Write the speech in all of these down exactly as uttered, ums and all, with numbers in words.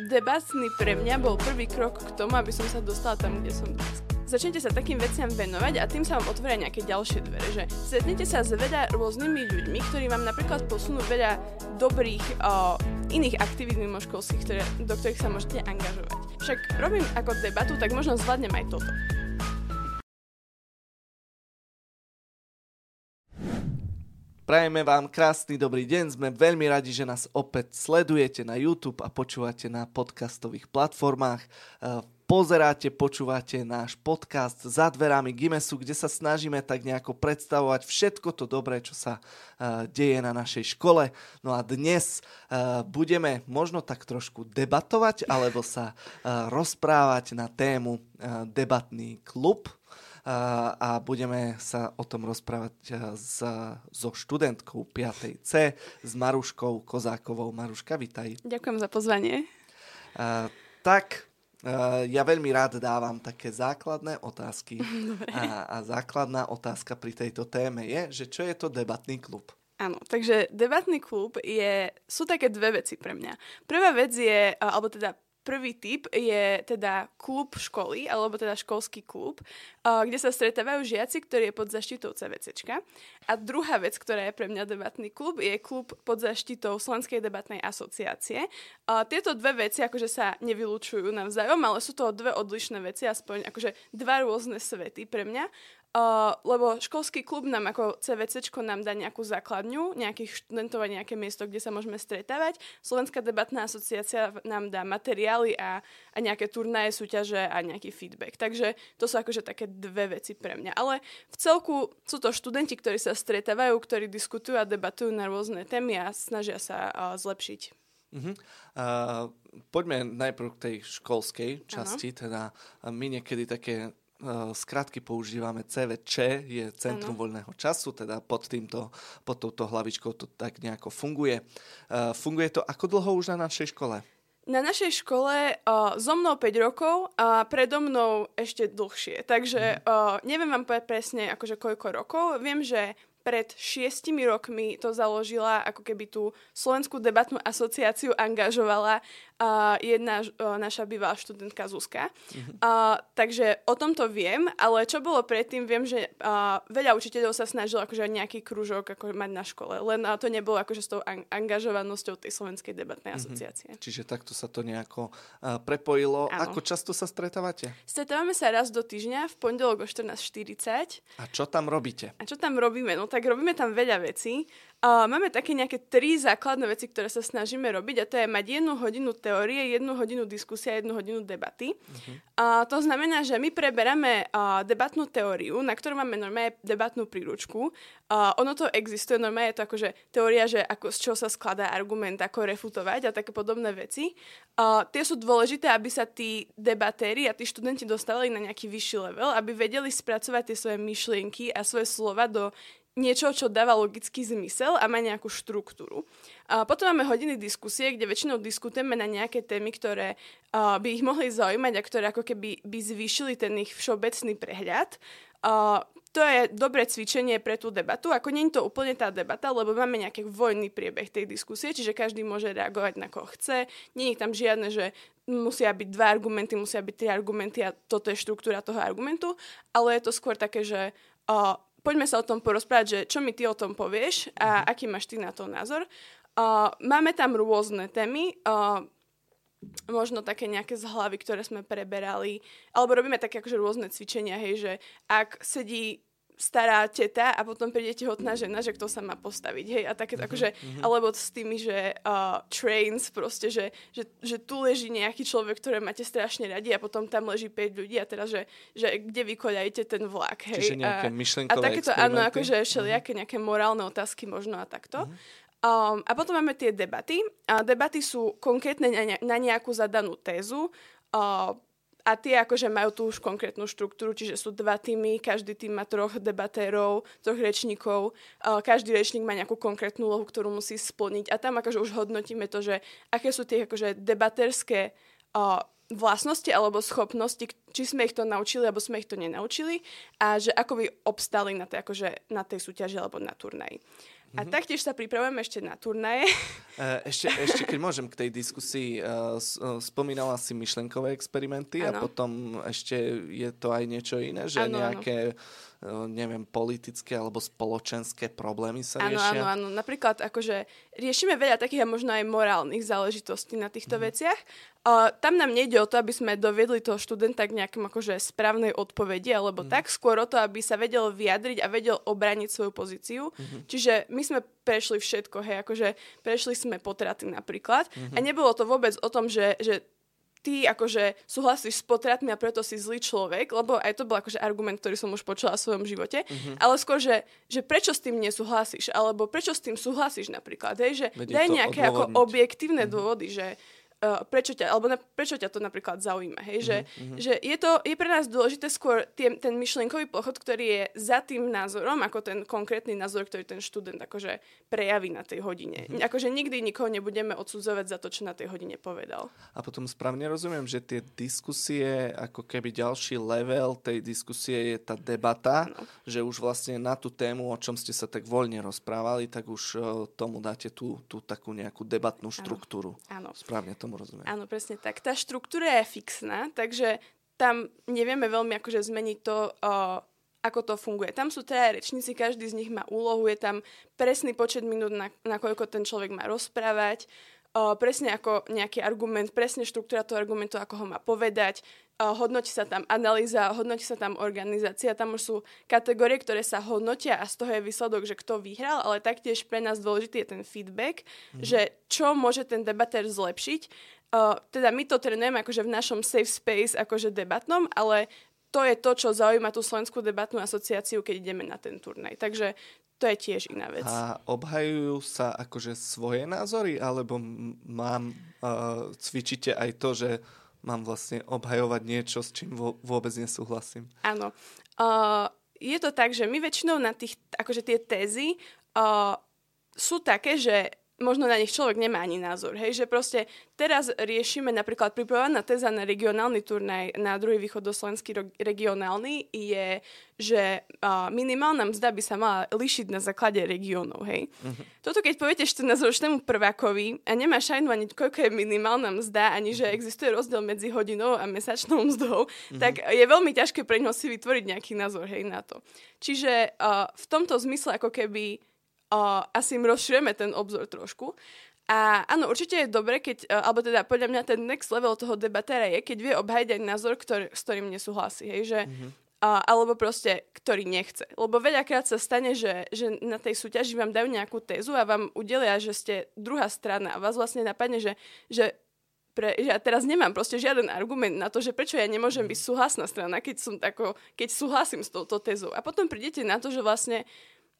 Debatný pre mňa bol prvý krok k tomu, aby som sa dostala tam, kde som dnes. Začnite sa takým veciam venovať a tým sa vám otvoria nejaké ďalšie dvere, že stretnete sa s veľa rôznymi ľuďmi, ktorí vám napríklad posunú veľa dobrých o, iných aktivít mimoškolských, ktoré, do ktorých sa môžete angažovať. Však robím ako debatu, tak možno zvládnem aj toto. Prajeme vám krásny dobrý deň, sme veľmi radi, že nás opäť sledujete na YouTube a počúvate na podcastových platformách. Pozeráte, počúvate náš podcast Za dverami Gymesu, kde sa snažíme tak nejako predstavovať všetko to dobré, čo sa deje na našej škole. No a dnes budeme možno tak trošku debatovať, alebo sa rozprávať na tému Debatný klub. A budeme sa o tom rozprávať s, so študentkou piatej cé, s Maruškou Kozákovou. Maruška, vitaj. Ďakujem za pozvanie. Uh, tak, uh, ja veľmi rád dávam také základné otázky. A, a základná otázka pri tejto téme je, že čo je to debatný klub? Áno, takže debatný klub je, sú také dve veci pre mňa. Prvá vec je, alebo teda Prvý typ je teda klub školy, alebo teda školský klub, kde sa stretávajú žiaci, ktorý je pod zaštitou cé vé čé. A druhá vec, ktorá je pre mňa debatný klub, je klub pod zaštitou Slovenskej debatnej asociácie. Tieto dve veci akože sa nevylučujú navzájom, ale sú to dve odlišné veci, aspoň akože dva rôzne svety pre mňa. Uh, lebo školský klub nám ako CVČčko nám dá nejakú základňu, nejakých študentov a nejaké miesto, kde sa môžeme stretávať. Slovenská debatná asociácia nám dá materiály a, a nejaké turnaje, súťaže a nejaký feedback. Takže to sú akože také dve veci pre mňa. Ale v celku sú to študenti, ktorí sa stretávajú, ktorí diskutujú a debatujú na rôzne témy a snažia sa uh, zlepšiť. Uh-huh. Uh, poďme najprv k tej školskej časti. Ano. Teda my niekedy také skrátky používame cé vé čé, je Centrum ano. voľného času, teda pod týmto, pod touto hlavičkou to tak nejako funguje. Uh, funguje to ako dlho už na našej škole? Na našej škole uh, so mnou päť rokov a predo mnou ešte dlhšie. Takže uh, neviem vám povedať presne akože koľko rokov. Viem, že pred šiestimi rokmi to založila, ako keby tú Slovenskú debatnú asociáciu angažovala uh, jedna uh, naša bývalá študentka Zuzka. Uh, takže o tomto viem, ale čo bolo predtým, viem, že uh, veľa učiteľov sa snažilo akože nejaký kružok ako mať na škole, len uh, to nebolo akože s tou an- angažovanosťou tej Slovenskej debatnej asociácie. Mm-hmm. Čiže takto sa to nejako uh, prepojilo. Áno. Ako často sa stretávate? Stretávame sa raz do týždňa, v pondelok o štrnásť štyridsať. A čo tam robíte? A čo tam robíme? No, tak robíme tam veľa vecí. Uh, máme také nejaké tri základné veci, ktoré sa snažíme robiť, a to je mať jednu hodinu teórie, jednu hodinu diskusie a jednu hodinu debaty. Uh-huh. Uh, to znamená, že my preberáme uh, debatnú teóriu, na ktorú máme normálne debatnú príručku. Uh, ono to existuje, normálne je to akože teória, že ako, z čoho sa skladá argument, ako refutovať a také podobné veci. Uh, tie sú dôležité, aby sa tí debatéri a tí študenti dostali na nejaký vyšší level, aby vedeli spracovať tie svoje myšlienky a svoje slova do niečo, čo dáva logický zmysel a má nejakú štruktúru. A potom máme hodiny diskusie, kde väčšinou diskutujeme na nejaké témy, ktoré by ich mohli zaujímať a ktoré ako keby by zvýšili ten ich všeobecný prehľad. A to je dobré cvičenie pre tú debatu. Ako nie je to úplne tá debata, lebo máme nejaký voľný priebeh tej diskusie, čiže každý môže reagovať na koho chce. Nie je tam žiadne, že musia byť dva argumenty, musia byť tri argumenty a toto je štruktúra toho argumentu, ale je to skôr také, že poďme sa o tom porozprávať, že čo mi ty o tom povieš a aký máš ty na to názor. Uh, máme tam rôzne témy, uh, možno také nejaké z hlavy, ktoré sme preberali, alebo robíme také akože rôzne cvičenia, hej, že ak sedí stará teta a potom príde tehotná žena, že kto sa má postaviť, hej, a také, akože, alebo s tými, že uh, trains, proste, že, že, že tu leží nejaký človek, ktoré máte strašne radi a potom tam leží päť ľudí a teraz, že, že kde vykoľajíte ten vlak, hej. Čiže nejaké myšlenkové a, a takéto, áno, akože všelijaké nejaké morálne otázky možno a takto. Uh-huh. Um, a potom máme tie debaty. A debaty sú konkrétne na, ne- na nejakú zadanú tézu, uh, a tie akože majú tu už konkrétnu štruktúru, čiže sú dva týmy, každý tým má troch debatérov, troch rečníkov, každý rečník má nejakú konkrétnu úlohu, ktorú musí splniť, a tam akože už hodnotíme to, že aké sú tie akože debatérske vlastnosti alebo schopnosti, či sme ich to naučili, alebo sme ich to nenaučili, a že ako by obstali na tej, akože, na tej súťaži alebo na turnaji. A mm-hmm. taktiež sa pripravujem ešte na turnaje. Ešte, ešte keď môžem k tej diskusii, spomínala si myšlenkové experimenty ano. A potom ešte je to aj niečo iné, že ano, nejaké, ano. neviem, politické alebo spoločenské problémy sa ano, riešia? Áno, áno, napríklad akože riešime veľa takých a možno aj morálnych záležitostí na týchto mm-hmm. veciach. Uh, tam nám nejde o to, aby sme doviedli toho študenta k nejakým akože správnej odpovedi, alebo mm. tak, skôr o to, aby sa vedel vyjadriť a vedel obraniť svoju pozíciu. Mm-hmm. Čiže my sme prešli všetko, hej, akože prešli sme potraty napríklad mm-hmm. a nebolo to vôbec o tom, že, že ty akože súhlasíš s potratmi a preto si zlý človek, lebo aj to bol akože argument, ktorý som už počula v svojom živote, mm-hmm. ale skôr, že, že prečo s tým nesúhlasíš, alebo prečo s tým súhlasíš napríklad, hej, že Vedieť daj nejaké ako objektívne mm-hmm. dôvody, že Uh, prečo ťa, alebo na, prečo ťa to napríklad zaujíma, hej? Že, mm-hmm. že je, to, je pre nás dôležité skôr tým, ten myšlienkový pochod, ktorý je za tým názorom, ako ten konkrétny názor, ktorý ten študent akože prejaví na tej hodine. Mm-hmm. Akože nikdy nikoho nebudeme odsudzovať za to, čo na tej hodine povedal. A potom správne rozumiem, že tie diskusie, ako keby ďalší level tej diskusie je tá debata, no. že už vlastne na tú tému, o čom ste sa tak voľne rozprávali, tak už uh, tomu dáte tú, tú takú nejakú debatnú štruktúru. Áno. Správne to rozumiem. Áno, presne tak. Tá štruktúra je fixná, takže tam nevieme veľmi akože zmeniť to, uh, ako to funguje. Tam sú traja rečníci, každý z nich má úlohu, je tam presný počet minút, na, na koľko ten človek má rozprávať, uh, presne ako nejaký argument, presne štruktúra toho argumentu, ako ho má povedať, uh, hodnotí sa tam analýza, hodnotí sa tam organizácia, tam už sú kategórie, ktoré sa hodnotia a z toho je výsledok, že kto vyhral, ale taktiež pre nás dôležitý je ten feedback, mm. že čo môže ten debatér zlepšiť. Uh, teda my to trenujeme akože v našom safe space akože debatnom, ale to je to, čo zaujíma tú Slovenskú debatnú asociáciu, keď ideme na ten turnaj. Takže to je tiež iná vec. A obhajujú sa akože svoje názory, alebo mám, uh, cvičíte aj to, že mám vlastne obhajovať niečo, s čím vo, vôbec nesúhlasím? Áno. Uh, je to tak, že my väčšinou na tých, akože tie tézy uh, sú také, že možno na nich človek nemá ani názor. Hej? Že proste teraz riešime napríklad pripravovaná téza na regionálny turnaj na druhý východoslovenský regionálny je, že uh, minimálna mzda by sa mala líšiť na základe regionov. Hej? Uh-huh. Toto keď poviete štrnásťročnému prvákovi a nemá šajnu ani koľko je minimálna mzda, ani že existuje rozdiel medzi hodinou a mesačnou mzdou, uh-huh. tak je veľmi ťažké pre ňoho si vytvoriť nejaký názor, hej, na to. Čiže uh, v tomto zmysle ako keby Uh, asi im rozširujeme ten obzor trošku. A áno, určite je dobre, keď, uh, alebo teda podľa mňa ten next level toho debatéra je, keď vie obhajiť aj názor, ktorý, s ktorým nesúhlasí, hej, že mm-hmm. uh, alebo proste, ktorý nechce. Lebo veľakrát sa stane, že, že na tej súťaži vám dajú nejakú tézu a vám udelia, že ste druhá strana a vás vlastne napadne, že, že Pre, ja teraz nemám proste žiaden argument na to, že prečo ja nemôžem byť súhlasná strana, keď, som tako, keď súhlasím s touto tézou. A potom prídete na to, že vlastne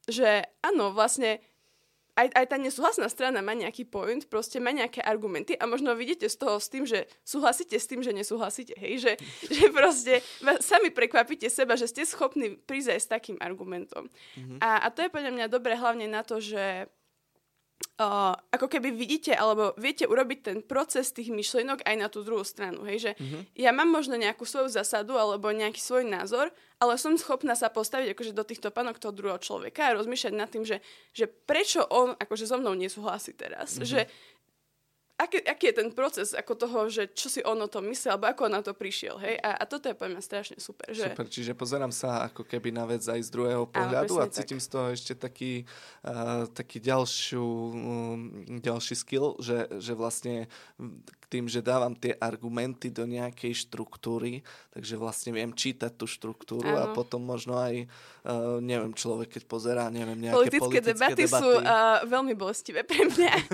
že áno, vlastne aj, aj tá nesúhlasná strana má nejaký point, proste má nejaké argumenty a možno vidíte z toho s tým, že súhlasíte s tým, že nesúhlasíte, hej, že, že proste sami prekvapíte seba, že ste schopní prísť aj s takým argumentom. Mm-hmm. A, a to je podľa mňa dobré hlavne na to, že Uh, ako keby vidíte, alebo viete urobiť ten proces tých myšlienok aj na tú druhú stranu, hej, že mm-hmm. ja mám možno nejakú svoju zásadu, alebo nejaký svoj názor, ale som schopná sa postaviť akože do týchto panok toho druhého človeka a rozmýšľať nad tým, že, že prečo on akože so mnou nesúhlasí teraz, mm-hmm. že aký, aký je ten proces ako toho, že čo si on o tom myslel, alebo ako on na to prišiel, hej, a, a toto je pre mňa strašne super. Že... Super, čiže pozerám sa ako keby na vec aj z druhého pohľadu a cítim tak z toho ešte taký, uh, taký ďalšiu, um, ďalší skill, že, že vlastne tým, že dávam tie argumenty do nejakej štruktúry, takže vlastne viem čítať tú štruktúru áno. a potom možno aj, uh, neviem, človek, keď pozerá, neviem, nejaké politické, politické debaty. Politické debaty sú uh, veľmi bolestivé pre mňa, uh,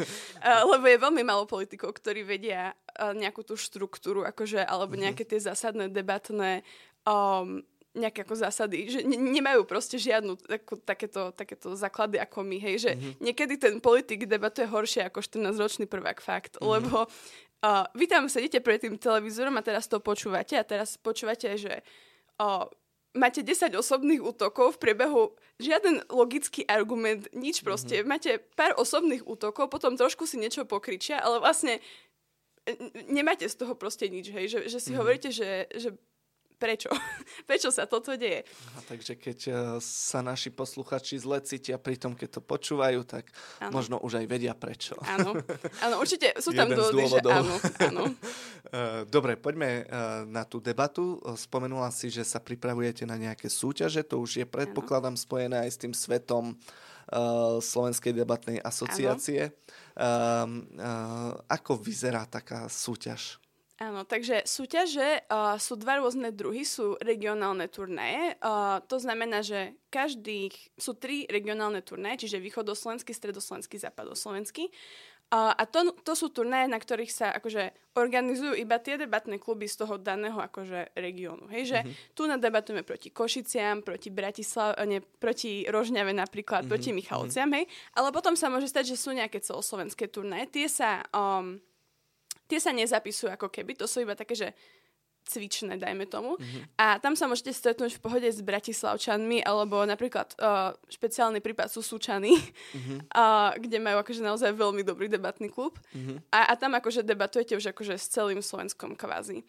lebo je veľmi malo politikov, ktorí vedia uh, nejakú tú štruktúru, akože, alebo nejaké tie zásadné debatné um, nejaké ako zásady, že ne- nemajú proste žiadnu takú, takéto, takéto základy ako my, hej, že mm-hmm. niekedy ten politik debatuje horšie ako štrnásťročný prvák, fakt, mm-hmm. lebo uh, vy tam sedíte pred tým televízorom a teraz to počúvate a teraz počúvate, že uh, máte desať osobných útokov v priebehu, žiaden logický argument, nič proste. Mm-hmm. Máte pár osobných útokov, potom trošku si niečo pokričia, ale vlastne nemáte z toho proste nič, hej? Že, že si mm-hmm. hovoríte, že, že prečo? Prečo sa toto deje? A takže keď sa naši posluchači zle cítia pri tom, keď to počúvajú, tak ano. Možno už aj vedia prečo. Áno, áno, určite sú tam dôvody, že áno, áno. Dobre, poďme na tú debatu. Spomenula si, že sa pripravujete na nejaké súťaže, to už je predpokladám spojené aj s tým svetom Slovenskej debatnej asociácie. Um, uh, ako vyzerá taká súťaž? Áno, takže súťaže uh, sú dva rôzne druhy, sú regionálne turnaje. Uh, to znamená, že každých, sú tri regionálne turnaje, čiže východoslovenský, stredoslovenský, západoslovenský. Uh, a to, to sú turnaje, na ktorých sa akože organizujú iba tie debatné kluby z toho daného akože regiónu. Hej, že mm-hmm. tu nadebatujeme proti Košiciam, proti Bratislave, ne, proti Rožňave napríklad, mm-hmm. proti Michalovciam, hej. Ale potom sa môže stať, že sú nejaké celoslovenské turnaje. Tie sa... Um, Tie sa nezapisujú ako keby, to sú iba také, že cvičné, dajme tomu. Mm-hmm. A tam sa môžete stretnúť v pohode s Bratislavčanmi, alebo napríklad uh, špeciálny prípad sú Súčany, mm-hmm. uh, kde majú akože naozaj veľmi dobrý debatný klub. Mm-hmm. A, a tam akože debatujete už akože s celým Slovenskom kvázi.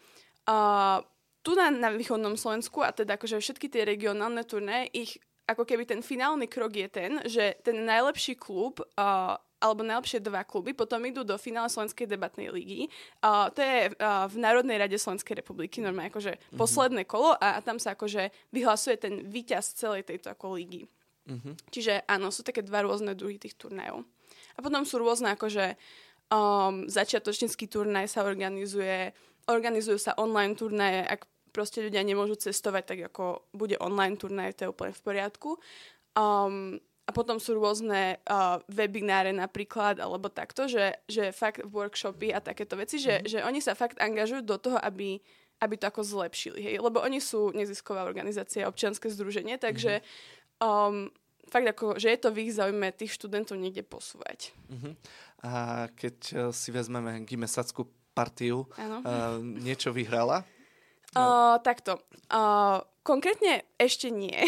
Uh, tu na, na východnom Slovensku, a teda akože všetky tie regionálne turné, ich ako keby ten finálny krok je ten, že ten najlepší klub... Uh, alebo najlepšie dva kluby, potom idú do finále Slovenskej debatnej ligy. Uh, to je uh, v Národnej rade Slovenskej republiky, normálne akože mm-hmm. posledné kolo a, a tam sa akože vyhlasuje ten víťaz celej tejto ako ligy. Mm-hmm. Čiže áno, sú také dva rôzne druhy tých turnajov. A potom sú rôzne akože um, začiatočnícky turnaj sa organizuje, organizujú sa online turnaje, ak proste ľudia nemôžu cestovať, tak ako bude online turnaj, to je úplne v poriadku. Um, A potom sú rôzne uh, webináre napríklad, alebo takto, že, že fakt workshopy a takéto veci, že, mm-hmm. že oni sa fakt angažujú do toho, aby, aby to ako zlepšili. Hej? Lebo oni sú nezisková organizácia, občianske združenie, takže mm-hmm. um, fakt ako, že je to v ich záujme tých študentov niekde posúvať. Mm-hmm. A keď uh, si vezmeme gymesackú partiu, uh, niečo vyhrala? Uh, no. Takto. Uh, konkrétne ešte nie.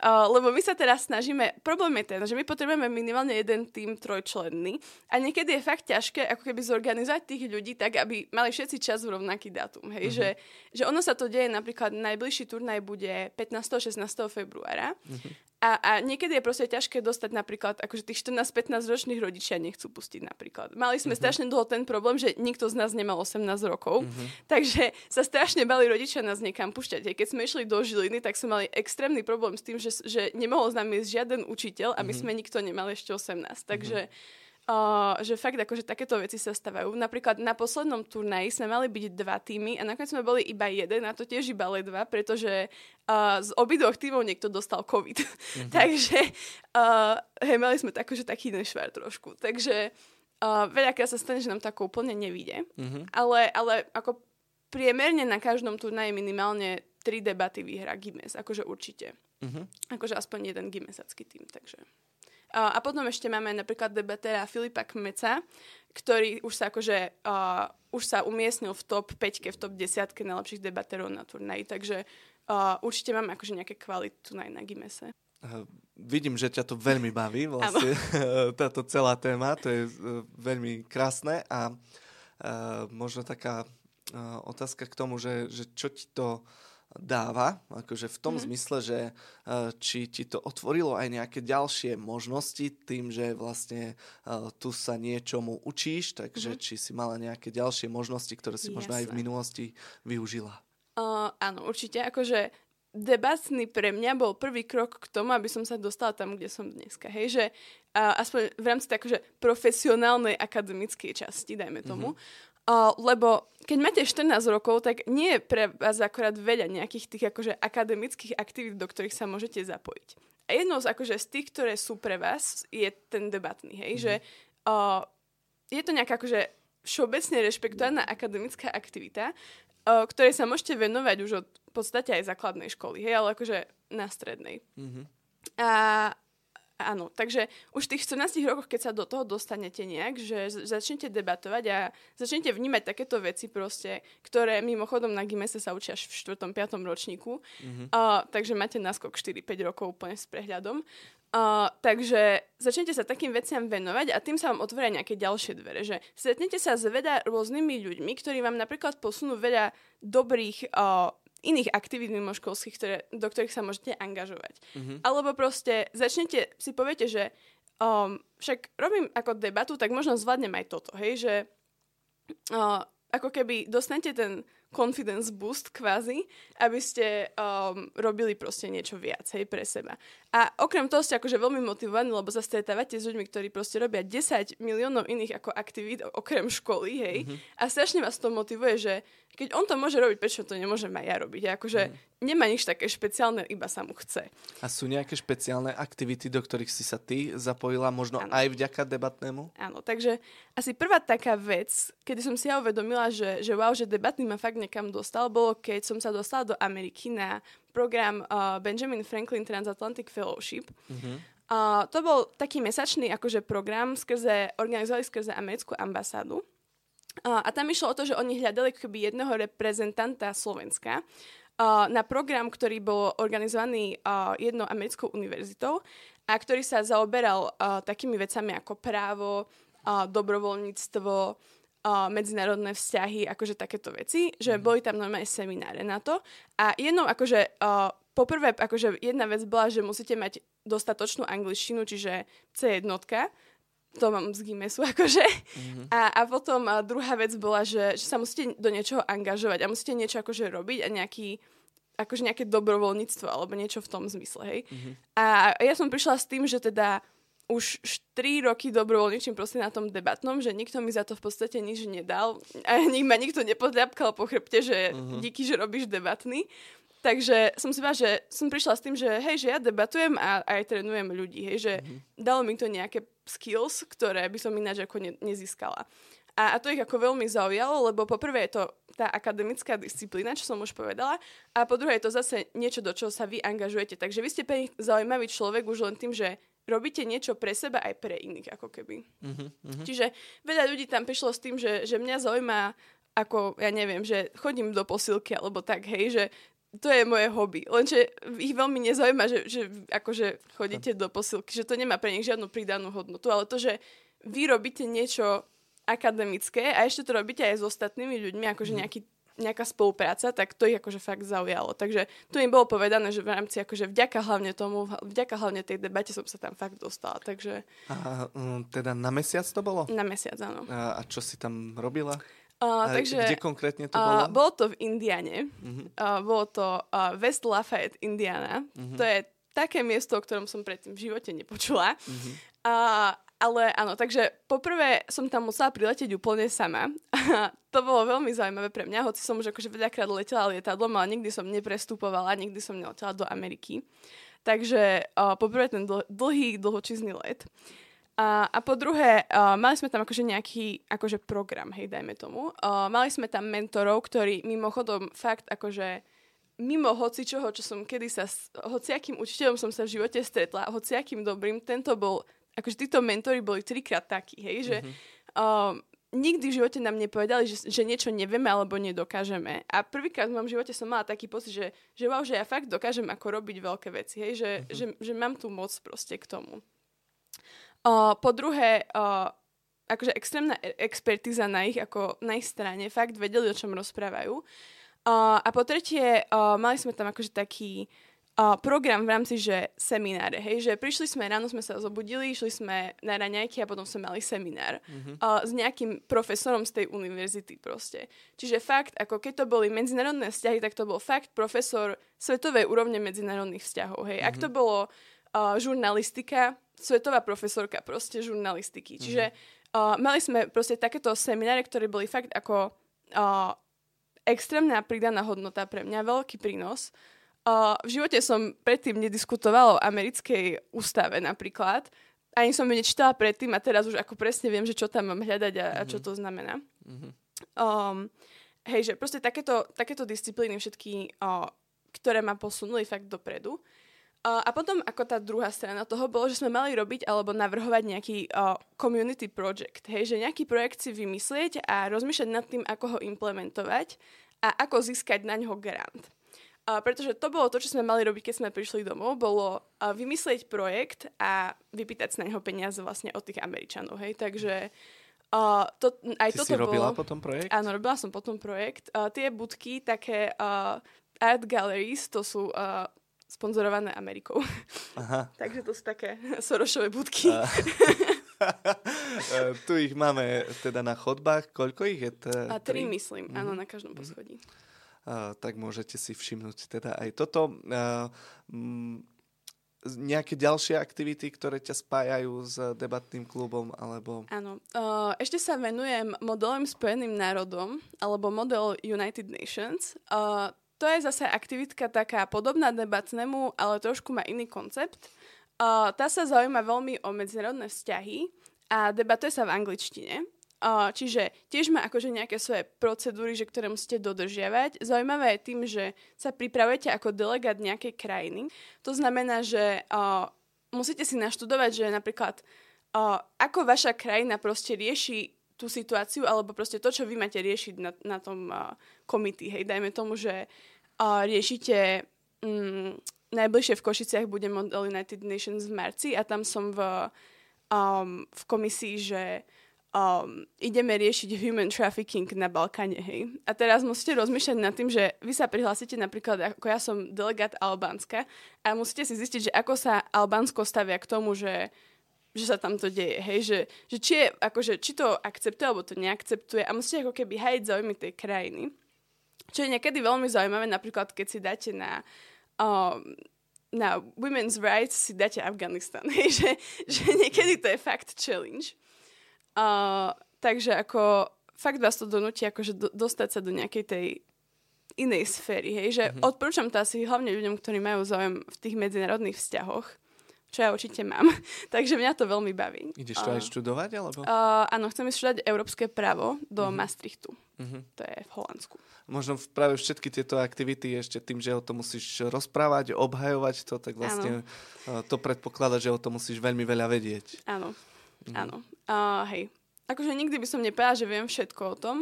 Uh, lebo my sa teraz snažíme, problém je ten, že my potrebujeme minimálne jeden tím trojčlenný a niekedy je fakt ťažké ako keby zorganizovať tých ľudí tak, aby mali všetci čas v rovnaký dátum. Hej? Uh-huh. Že, že ono sa to deje, napríklad najbližší turnaj bude pätnásteho a šestnásteho februára uh-huh. a, a niekedy je proste ťažké dostať napríklad, akože tých štrnásť pätnásť ročných rodičia nechcú pustiť napríklad. Mali sme uh-huh. strašne dlho ten problém, že nikto z nás nemal osemnásť rokov, uh-huh. takže sa strašne bali rodičia nás niekam pušťať. Hej? Keď sme išli do Žiliny, tak sme mali extrémny problém s tým, že Že, že nemohol s nami ísť žiaden učiteľ a my mm-hmm. sme nikto nemali ešte osemnásť. Takže mm-hmm. uh, že fakt akože takéto veci sa stavajú. Napríklad na poslednom turnaji sme mali byť dva týmy a nakoniec sme boli iba jeden a to tiež iba ledva, pretože uh, z obidvoch týmov niekto dostal COVID. Mm-hmm. Takže uh, hej, mali sme tak, že taký nešvar trošku. Takže uh, veľakrát sa stane, že nám to ako úplne nevíde. Mm-hmm. Ale, ale ako priemerne na každom turnaji minimálne tri debaty vyhrá Gymes, akože určite. Uh-huh. Akože aspoň jeden gymesacký tým, takže. Uh, a potom ešte máme napríklad debatéra Filipa Kmeca, ktorý už sa akože, uh, už sa umiestnil v top päťke, v top desiatke najlepších debatérov na turnaji, takže uh, určite máme akože nejaké kvalitu na Gymese. Uh, vidím, že ťa to veľmi baví, vlastne táto celá téma, to je uh, veľmi krásne a uh, možno taká uh, otázka k tomu, že, že čo ti to dáva, akože v tom mm-hmm. zmysle, že či ti to otvorilo aj nejaké ďalšie možnosti tým, že vlastne tu sa niečomu učíš, takže mm-hmm. či si mala nejaké ďalšie možnosti, ktoré si Jasne. Možno aj v minulosti využila. Uh, áno, určite, akože debatný pre mňa bol prvý krok k tomu, aby som sa dostala tam, kde som dneska. Hej, že uh, aspoň v rámci takože profesionálnej akademickej časti, dajme tomu, mm-hmm. Uh, lebo keď máte štrnásť rokov, tak nie je pre vás akorát veľa nejakých tých akože akademických aktivít, do ktorých sa môžete zapojiť. A jednou z, akože, z tých, ktoré sú pre vás, je ten debatný. Hej? Mm. Že, uh, je to nejaká akože všeobecne rešpektovaná akademická aktivita, uh, ktorej sa môžete venovať už od v podstate aj základnej školy, hej? Ale akože na strednej. Mm-hmm. A áno, takže už v tých štrnástich rokoch, keď sa do toho dostanete nejak, že začnete debatovať a začnete vnímať takéto veci proste, ktoré mimochodom na Gymese sa učia v štvrtom piatom ročníku, mm-hmm. uh, takže máte náskok štyri päť rokov úplne s prehľadom. Uh, takže začnete sa takým veciam venovať a tým sa vám otvoria nejaké ďalšie dvere, že stretnete sa s veľa rôznymi ľuďmi, ktorí vám napríklad posunú veľa dobrých uh, iných aktivít mimoškolských, ktoré, do ktorých sa môžete angažovať. Mm-hmm. Alebo proste začnete, si poviete, že um, však robím ako debatu, tak možno zvládnem aj toto, hej, že uh, ako keby dostanete ten confidence boost kvázi, aby ste um, robili proste niečo viac, hej, pre seba. A okrem toho ste akože veľmi motivovaní, lebo sa stretávate s ľuďmi, ktorí proste robia desať miliónov iných ako aktivít okrem školy, hej, mm-hmm. a strašne vás to motivuje, že keď on to môže robiť, prečo to nemôžem aj ja robiť? A akože mm. nemá nič také špeciálne, iba sa mu chce. A sú nejaké špeciálne aktivity, do ktorých si sa ty zapojila, možno ano. Aj vďaka debatnému? Áno, takže asi prvá taká vec, kedy som si ja uvedomila, že, že wow, že debatný ma fakt niekam dostal, bolo keď som sa dostala do Ameriky na program uh, Benjamin Franklin Transatlantic Fellowship. Mm-hmm. Uh, to bol taký mesačný akože program, skrze, organizovali skrze americkú ambasádu. Uh, a tam išlo o to, že oni hľadali keby jedného reprezentanta Slovenska uh, na program, ktorý bol organizovaný uh, jednou americkou univerzitou a ktorý sa zaoberal uh, takými vecami ako právo, uh, dobrovoľníctvo, uh, medzinárodné vzťahy, akože takéto veci, že mm. boli tam normálne semináre na to. A jednou akože... Uh, Poprvé, akože jedna vec bola, že musíte mať dostatočnú angličtinu, čiže cé jedna, to mám z Gymesu, akože. Mm-hmm. A, a potom a druhá vec bola, že, že sa musíte do niečoho angažovať a musíte niečo akože robiť a nejaký, akože nejaké dobrovoľníctvo alebo niečo v tom zmysle, hej. Mm-hmm. A ja som prišla s tým, že teda už štyri roky dobrovoľničím proste na tom debatnom, že nikto mi za to v podstate nič nedal a ma nikto nepodľapkal po chrbte, že mm-hmm. díky, že robíš debatný. Takže som si povedala, že som prišla s tým, že hej, že ja debatujem a aj trénujem ľudí, hej, že mm-hmm. dalo mi to nejaké skills, ktoré by som ináč ako ne- nezískala. A, a to ich ako veľmi zaujalo, lebo poprvé je to tá akademická disciplína, čo som už povedala, a po druhé je to zase niečo, do čoho sa vy angažujete. Takže vy ste pre nich zaujímavý človek už len tým, že robíte niečo pre seba aj pre iných, ako keby. Mm-hmm, mm-hmm. Čiže veľa ľudí tam prišlo s tým, že, že mňa zaujíma, ako, ja neviem, že chodím do posilky alebo tak, hej, že to je moje hobby. Lenže ich veľmi nezaujíma, že, že akože chodíte do posilky, že to nemá pre nich žiadnu pridanú hodnotu, ale to, že vy robíte niečo akademické a ešte to robíte aj s ostatnými ľuďmi, akože nejaký, nejaká spolupráca, tak to ich akože fakt zaujalo. Takže tu im bolo povedané, že v rámci akože vďaka hlavne tomu, vďaka hlavne tej debate som sa tam fakt dostala. Takže... A teda na mesiac to bolo? Na mesiac, áno. A čo si tam robila? Uh, takže, kde konkrétne to bolo? Uh, bolo to v Indiane. Uh-huh. Uh, bolo to uh, West Lafayette, Indiana. Uh-huh. To je také miesto, o ktorom som predtým v živote nepočula. Uh-huh. Uh, ale áno, takže poprvé som tam musela priletieť úplne sama. To bolo veľmi zaujímavé pre mňa, hoci som už akože veľakrát letela lietadlom, ale nikdy som neprestupovala, nikdy som neletela do Ameriky. Takže uh, poprvé ten dl- dlhý, dlhočízny let. A, a po druhé, uh, mali sme tam akože nejaký akože program, hej, dajme tomu. Uh, mali sme tam mentorov, ktorí mimochodom fakt akože mimo hocičoho, čo som kedy sa, hociakým učiteľom som sa v živote stretla, hociakým dobrým, tento bol, akože títo mentori boli trikrát takí, hej, že mm-hmm. um, nikdy v živote nám nepovedali, že, že niečo nevieme alebo nedokážeme. A prvýkrát v mojom živote som mala taký pocit, že, že wow, že ja fakt dokážem ako robiť veľké veci, hej, že, mm-hmm. že, že mám tú moc proste k tomu. Uh, po druhé, uh, akože extrémna expertíza na ich, ako na ich strane, fakt vedeli, o čom rozprávajú. Uh, a po tretie, uh, mali sme tam akože taký uh, program v rámci, že semináre, hej, že prišli sme, ráno sme sa zobudili, išli sme na raňajky a potom sme mali seminár mm-hmm. uh, s nejakým profesorom z tej univerzity proste. Čiže fakt, ako keď to boli medzinárodné vzťahy, tak to bol fakt profesor svetovej úrovne medzinárodných vzťahov, hej. Mm-hmm. Ak to bolo uh, žurnalistika, svetová profesorka proste žurnalistiky. Mm-hmm. Čiže uh, mali sme proste takéto semináre, ktoré boli fakt ako uh, extrémna pridaná hodnota pre mňa, veľký prínos. Uh, v živote som predtým nediskutovala o americkej ústave napríklad. Ani som ju nečítala predtým a teraz už ako presne viem, že čo tam mám hľadať a, mm-hmm. a čo to znamená. Mm-hmm. Um, hej, že proste takéto, takéto disciplíny všetky, uh, ktoré ma posunuli fakt dopredu. Uh, a potom ako tá druhá strana toho bolo, že sme mali robiť alebo navrhovať nejaký uh, community project, hej, že nejaký projekt si vymyslieť a rozmýšľať nad tým, ako ho implementovať a ako získať na ňoho grant. Uh, pretože to bolo to, čo sme mali robiť, keď sme prišli domov, bolo uh, vymyslieť projekt a vypýtať si na ňoho peniaze vlastne od tých Američanov, hej, takže... Uh, to, aj Ty toto si robila bolo... potom projekt? Áno, robila som potom projekt. Uh, tie budky také... Uh, art galleries, to sú uh, sponzorované Amerikou. Aha. Takže to sú také Sorošové budky. A- tu ich máme teda na chodbách. Koľko ich je? T- A tri, tri, myslím. Mm-hmm. Áno, na každom poschodí. Uh, tak môžete si všimnúť teda aj toto. Uh, m- nejaké ďalšie aktivity, ktoré ťa spájajú s debatným klubom, alebo... Áno. Uh, ešte sa venujem modelom Spojeným národom, alebo Model United Nations. Uh, to je zase aktivitka taká podobná debatnému, ale trošku má iný koncept. Uh, tá sa zaujíma veľmi o medzinárodné vzťahy a debatuje sa v angličtine. Uh, čiže tiež má akože nejaké svoje procedúry, že ktoré musíte dodržiavať. Zaujímavé je tým, že sa pripravujete ako delegát nejakej krajiny. To znamená, že uh, musíte si naštudovať, že napríklad uh, ako vaša krajina proste rieši tú situáciu, alebo proste to, čo vy máte riešiť na, na tom uh, komity. Hej, dajme tomu, že uh, riešite... Um, najbližšie v Košiciach bude Model United Nations v marci a tam som v, um, v komisii, že Um, ideme riešiť human trafficking na Balkáne, hej. A teraz musíte rozmýšľať nad tým, že vy sa prihlásite napríklad, ako ja som delegát Albánska a musíte si zistiť, že ako sa Albánsko stavia k tomu, že, že sa tam to deje, hej. Že, že či, je, akože, či to akceptuje, alebo to neakceptuje a musíte ako keby hajiť záujmy tej krajiny. Čo je niekedy veľmi zaujímavé, napríklad keď si dáte na... Um, na women's rights si dáte Afganistan, hej. Že, že niekedy to je fakt challenge. Uh, takže ako fakt vás to donúti akože do, dostať sa do nejakej tej inej sféry, hej, že mm-hmm. odporúčam to asi hlavne ľuďom, ktorí majú záujem v tých medzinárodných vzťahoch, čo ja určite mám, takže mňa to veľmi baví. Ideš to uh, aj študovať, alebo? Uh, áno, chcem študovať európske právo do mm-hmm. Maastrichtu, mm-hmm. to je v Holandsku. Možno v práve všetky tieto aktivity ešte tým, že o to musíš rozprávať, obhajovať to, tak vlastne uh, to predpokladá, že o to musíš veľmi veľa vedieť. Áno. Mm. Áno, uh, hej. Akože nikdy by som nepovedala, že viem všetko o tom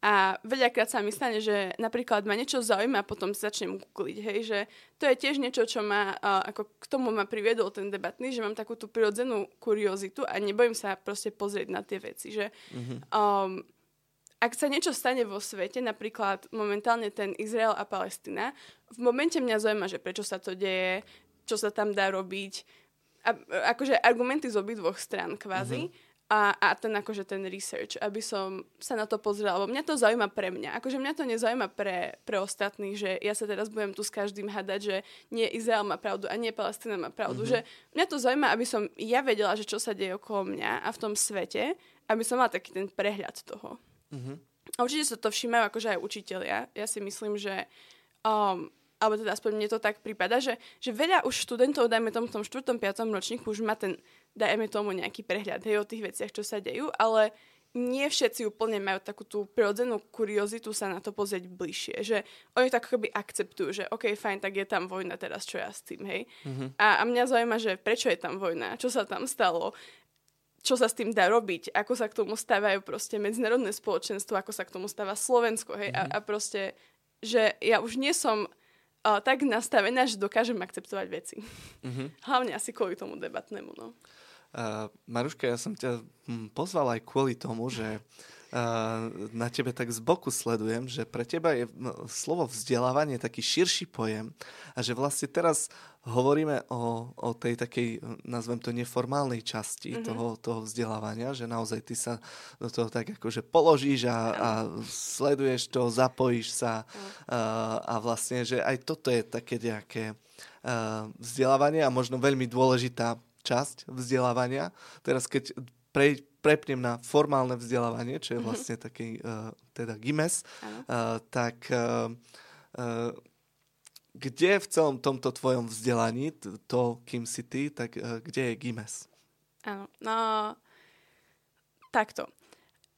a veľakrát sa mi stane, že napríklad ma niečo zaujíma a potom si začnem googliť, hej, že to je tiež niečo, čo ma, uh, ako k tomu ma priviedol ten debatný, že mám takú tú prirodzenú kuriozitu a nebojím sa proste pozrieť na tie veci, že mm-hmm. um, ak sa niečo stane vo svete, napríklad momentálne ten Izrael a Palestina, v momente mňa zaujíma, že prečo sa to deje, čo sa tam dá robiť, A, akože argumenty z obidvoch strán kvázi mm-hmm. a, a ten akože ten research, aby som sa na to pozrela, lebo mňa to zaujíma pre mňa, akože mňa to nezaujíma pre, pre ostatných, že ja sa teraz budem tu s každým hadať, že nie Izrael má pravdu a nie Palestina má pravdu, mm-hmm. že mňa to zaujíma, aby som ja vedela, že čo sa deje okolo mňa a v tom svete, aby som mala taký ten prehľad toho. Mm-hmm. A určite sa to všímajú akože aj učitelia. Ja si myslím, že um, alebo teda aspoň mne to tak prípada, že, že veľa už študentov, dajme tomu v tom štvrtom, piatom ročníku, už má ten, dajme tomu nejaký prehľad, hej, o tých veciach, čo sa dejú, ale nie všetci úplne majú takú tú prirodzenú kuriozitu sa na to pozrieť bližšie, že oni tak akoby akceptujú, že okej, okay, fajn, tak je tam vojna teraz, čo ja s tým, hej. Mm-hmm. A, a mňa zaujíma, že prečo je tam vojna, čo sa tam stalo, čo sa s tým dá robiť, ako sa k tomu stávajú proste medzinárodné spoločenstvo, ako sa k tomu stáva Slovensko, hej, mm-hmm. a, a proste, že ja už nie som Uh, tak nastavená, že dokážem akceptovať veci. Mm-hmm. Hlavne asi kvôli tomu debatnému. No. Uh, Maruška, ja som ťa pozval aj kvôli tomu, že uh, na tebe tak z boku sledujem, že pre teba je slovo vzdelávanie taký širší pojem a že vlastne teraz hovoríme o, o tej takej, nazvem to, neformálnej časti mm-hmm. toho, toho vzdelávania, že naozaj ty sa do toho tak akože položíš a, a sleduješ to, zapojíš sa uh, a vlastne, že aj toto je také nejaké uh, vzdelávanie a možno veľmi dôležitá časť vzdelávania. Teraz keď pre, prepnem na formálne vzdelávanie, čo je vlastne mm-hmm. taký uh, teda Gymes, uh, tak uh, uh, kde v celom tomto tvojom vzdelaní, to, kým si ty, tak uh, kde je Gymes? Áno, no takto.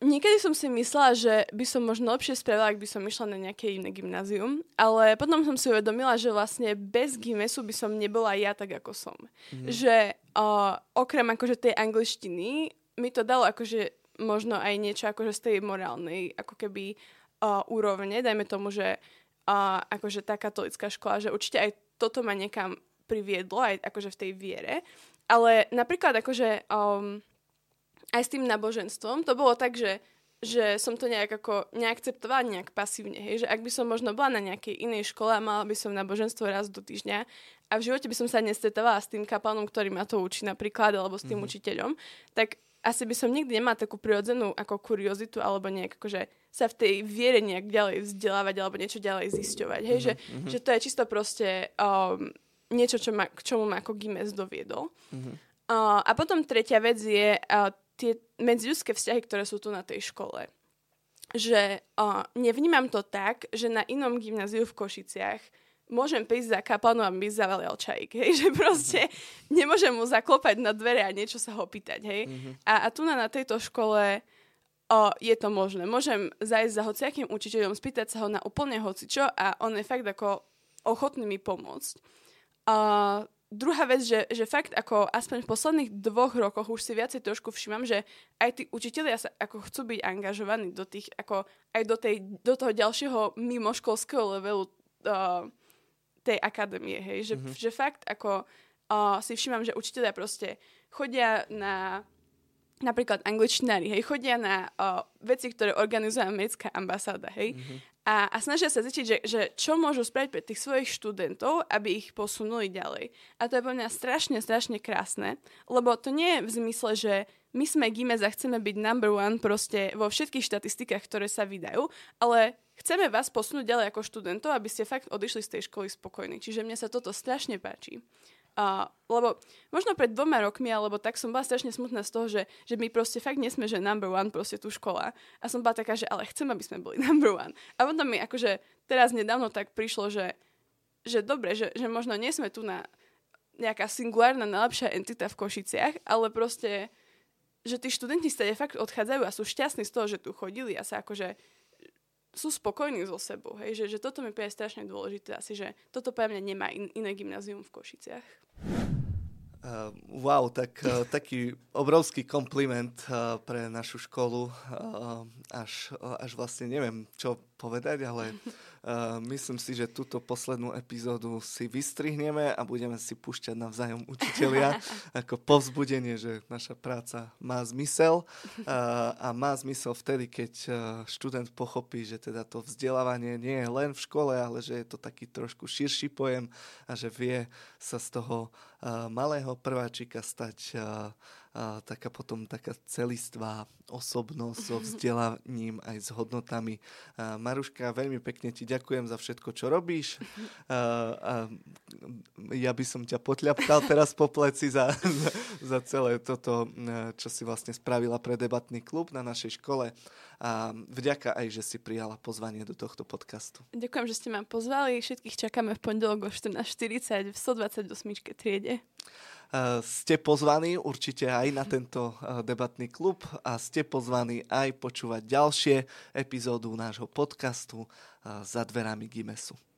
Niekedy som si myslela, že by som možno lepšie spravila, ak by som išla na nejaké iné gymnázium, ale potom som si uvedomila, že vlastne bez Gymesu by som nebola ja tak, ako som. Mm-hmm. Že uh, okrem akože tej angličtiny mi to dalo akože možno aj niečo akože z tej morálnej ako keby uh, úrovne, dajme tomu, že uh, akože tá katolická škola, že určite aj toto ma niekam priviedlo, aj akože v tej viere, ale napríklad akože... Um, aj s tým náboženstvom, to bolo tak, že že som to nejak ako neakceptovala nejak pasívne, hej, že ak by som možno bola na nejakej inej škole a mala by som náboženstvo raz do týždňa a v živote by som sa nestretávala s tým kaplanom, ktorý ma to učí napríklad, alebo s tým mm-hmm. učiteľom, tak asi by som nikdy nemala takú prirodzenú ako kuriozitu alebo nejak akože sa v tej viere nejak ďalej vzdelávať alebo niečo ďalej zisťovať, hej, mm-hmm. že, že to je čisto proste um, niečo, čo ma, k čomu ma ako Gymes doviedol. Mm-hmm. Uh, a potom tretia vec je uh, tie medziľudské vzťahy, ktoré sú tu na tej škole. Že uh, nevnímam to tak, že na inom gymnáziu v Košiciach môžem prísť za kaplanu a mi zavalial čajík, hej? Že proste nemôžem mu zaklopať na dvere a niečo sa ho pýtať. Hej? Mm-hmm. A, a tu na, na tejto škole uh, je to možné. Môžem zajsť za hociakým učiteľom, spýtať sa ho na úplne hocičo a on je fakt ako ochotný mi pomôcť. Uh, Druhá vec, že, že fakt ako aspoň v posledných dvoch rokoch už si viacej trošku všímam, že aj tí učitelia sa ako chcú byť angažovaní do tých, ako aj do, tej, do toho ďalšieho mimoškolského levelu uh, tej akadémie, hej. Že, mm-hmm. že fakt ako uh, si všímam, že učitelia proste chodia na napríklad angličtinári, hej, chodia na uh, veci, ktoré organizuje americká ambasáda, hej. Mm-hmm. A, a snažia sa zistiť, že, že čo môžu spraviť pre tých svojich študentov, aby ich posunuli ďalej. A to je pre mňa strašne, strašne krásne, lebo to nie je v zmysle, že my sme Gymes a chceme byť number one proste vo všetkých štatistikách, ktoré sa vydajú, ale chceme vás posunúť ďalej ako študentov, aby ste fakt odišli z tej školy spokojní. Čiže mne sa toto strašne páči. Uh, lebo možno pred dvoma rokmi alebo tak som bola strašne smutná z toho, že, že my proste fakt nesme, že number one proste tu škola a som bola taká, že ale chcem, aby sme boli number one a potom mi akože teraz nedávno tak prišlo, že, že dobre, že, že možno nie sme tu na nejaká singulárna najlepšia entita v Košiciach, ale proste že tí študenti stade fakt odchádzajú a sú šťastní z toho, že tu chodili a sa akože sú spokojní so sebou, hej? Že, že toto mi je strašne dôležité asi, že toto pre mňa nemá in, iné gymnázium v Košiciach. Uh, wow, tak, uh, taký obrovský kompliment uh, pre našu školu, uh, až, uh, až vlastne neviem, čo povedať, ale uh, myslím si, že túto poslednú epizódu si vystrihneme a budeme si púšťať navzájom učitelia ako povzbudenie, že naša práca má zmysel uh, a má zmysel vtedy, keď uh, študent pochopí, že teda to vzdelávanie nie je len v škole, ale že je to taký trošku širší pojem a že vie sa z toho uh, malého prváčika stať uh, A taká potom taká celistvá osobnosť so vzdelaním aj s hodnotami. A Maruška, veľmi pekne ti ďakujem za všetko, čo robíš. A, a ja by som ťa potľapkal teraz po pleci za, za, za celé toto, čo si vlastne spravila pre debatný klub na našej škole. A vďaka aj, že si prijala pozvanie do tohto podcastu. Ďakujem, že ste ma pozvali. Všetkých čakáme v pondelok o štrnásť štyridsať v stodvadsaťosem triede. Uh, ste pozvaní určite aj na tento uh, debatný klub a ste pozvaní aj počúvať ďalšie epizódu nášho podcastu uh, Za dverami Gymesu.